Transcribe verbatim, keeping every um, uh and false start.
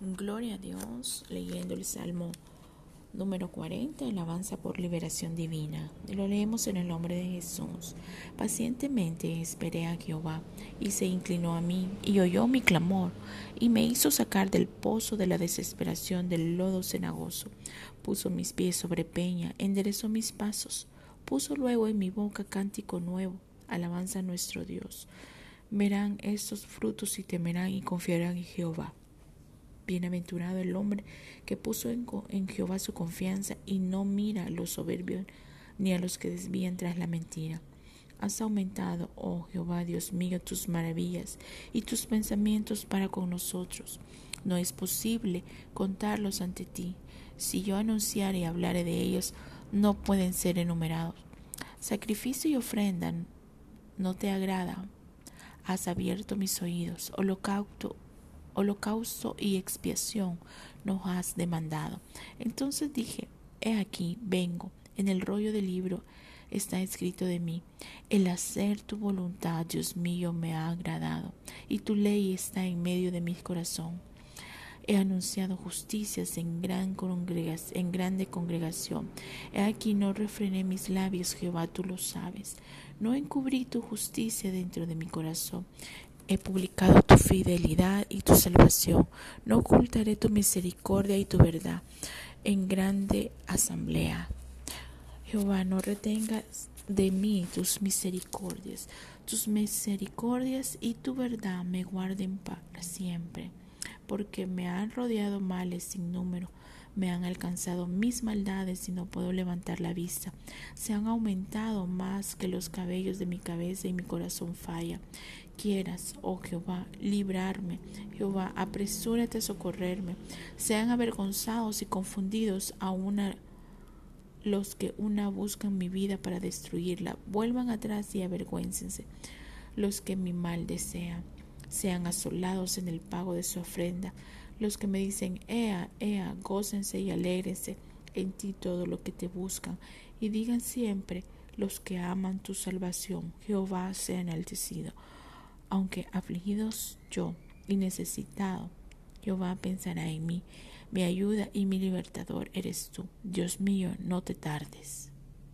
Gloria a Dios, leyendo el Salmo número cuarenta, alabanza por liberación divina. Lo leemos en el nombre de Jesús. Pacientemente esperé a Jehová, y se inclinó a mí, y oyó mi clamor, y me hizo sacar del pozo de la desesperación del lodo cenagoso. Puso mis pies sobre peña, enderezó mis pasos, puso luego en mi boca cántico nuevo, alabanza a nuestro Dios. Verán estos frutos y temerán y confiarán en Jehová. Bienaventurado el hombre que puso en, en Jehová su confianza y no mira a los soberbios ni a los que desvían tras la mentira. Has aumentado, oh Jehová, Dios mío, tus maravillas y tus pensamientos para con nosotros. No es posible contarlos ante ti. Si yo anunciare y hablare de ellos, no pueden ser enumerados. Sacrificio y ofrenda no te agrada. Has abierto mis oídos. Holocausto Holocausto y expiación nos has demandado. Entonces dije, he aquí, vengo, en el rollo del libro está escrito de mí. El hacer tu voluntad, Dios mío, me ha agradado, y tu ley está en medio de mi corazón. He anunciado justicias en, gran congregas, en grande congregación. He aquí, no refrené mis labios, Jehová, tú lo sabes. No encubrí tu justicia dentro de mi corazón. He publicado tu fidelidad y tu salvación. No ocultaré tu misericordia y tu verdad en grande asamblea. Jehová, no retengas de mí tus misericordias. Tus misericordias y tu verdad me guarden para siempre. Porque me han rodeado males sin número. Me han alcanzado mis maldades y no puedo levantar la vista. Se han aumentado más que los cabellos de mi cabeza y mi corazón falla. Quieras, oh Jehová, librarme. Jehová, apresúrate a socorrerme. Sean avergonzados y confundidos a una, los que una buscan mi vida para destruirla. Vuelvan atrás y avergüéncense los que mi mal desean. Sean asolados en el pago de su ofrenda. Los que me dicen, ea, ea, gócense y alégrense en ti todo lo que te buscan. Y digan siempre los que aman tu salvación, Jehová sea enaltecido. Aunque afligidos yo y necesitado, Jehová pensará en mí. Mi ayuda y mi libertador eres tú. Dios mío, no te tardes.